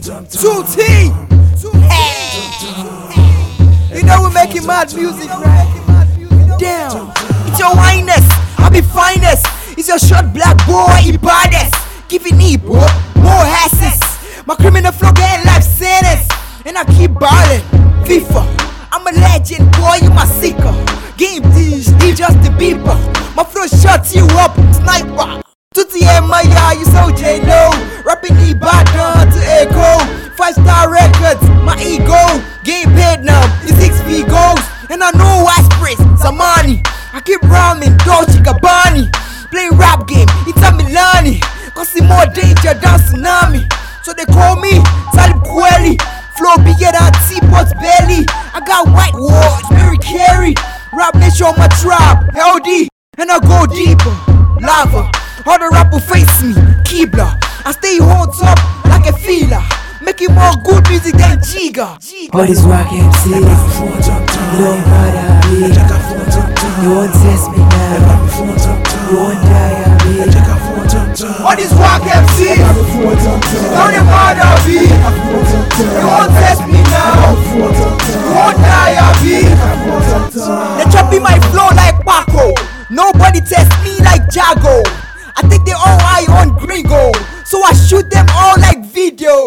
2TTEE! You know we're making mad music, right? Damn! It's your whininess, I be finest. It's your short black boy, he baddest. Giving me, bro, more asses. My criminal flow getting life sentence. And I keep ballin', FIFA. I'm a legend, boy, you my seeker. Game DHD, just the beeper. My flow shuts you up, sniper. 2TTEE, my yard, you so J-Lo. Rapping Ibadan to Echo. 5-star records, my ego. Game paid now, it's 6 feet goals. And I know I spritz some money. I keep rhyming, Dolce & Gabbana. Playing rap game, it's a Milani. Cause it's more danger than tsunami. So they call me Talib Kweli. Flow bigger than T-Pot's belly. I got white walls, Mary Carey. Rap nation on my trap, LD. And I go deeper, lava. All the rap will face me, Kibla. I stay on top like a filler. Making more good music than Jiga. All these rock MCs, you don't bother me. You won't test me now. You won't die at me. All these rock MCs, you don't bother me. You won't test me now. You won't die at me. They chopping my flow like Paco. Nobody test me like Jago. I think they all eye on Gringo, so I shoot them all like video.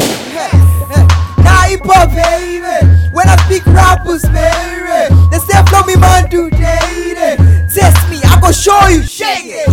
Nah, hip hop, baby. When I speak rappers, baby, they say flow me man do daily. Test me, I go show you. Shake it.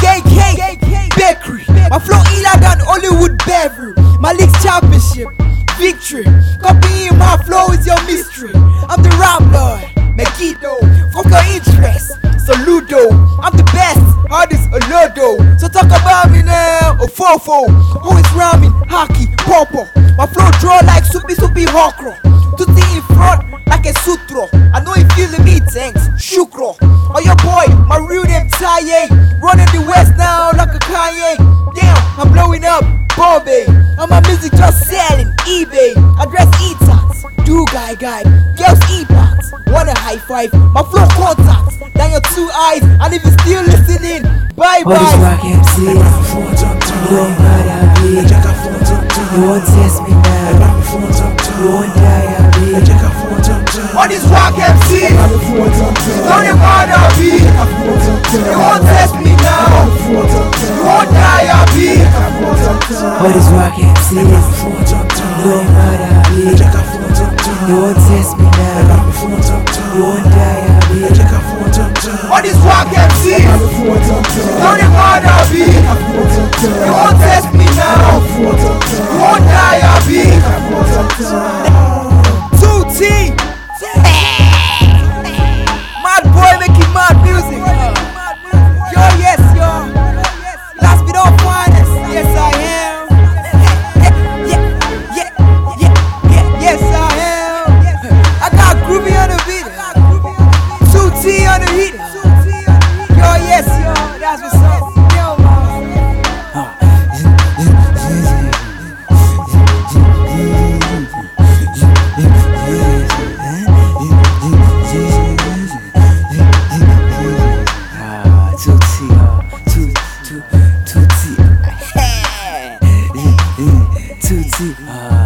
KK Bakery. My flow iller than Hollywood beverage. My league championship victory. Copying my flow is your mystery. I'm the rap lord, Megiddo. Fuck your interest, Saludo. I'm the best. All this a lodo, so talk about me now. A fofo, always rhyming, hockey, popo. My flow draw like soupy hokro. 2TTEE in front like a sutro. I know you feeling me, thanks, shukro. Oh your boy, my real name Taye. Running the west now like a Kanye. Damn, I'm blowing up Bombay. And my music just selling eBay. Address E-tax, do guy. Girls E-pax, wanna high five. My flow contacts, down your two eyes. And if you still listening, bye. All these rock MCs, you don't bother me. You won't test me now. You won't die at me. All these rock MCs, you don't bother me. You won't test me now. You won't die at me. All these rock MCs, you don't bother me. You won't test me now. You won't die at me. All these rock MCs, don't bother me. You won't test me now. You won't die at me. 2TTEE, mad boy making mad music. Yo, yes, yo. Last bit of fun. Yes, I am. Yes, I am. I got groovy on the beat. 2TTEE on the hit. Yo, yes, yo. That's what's up.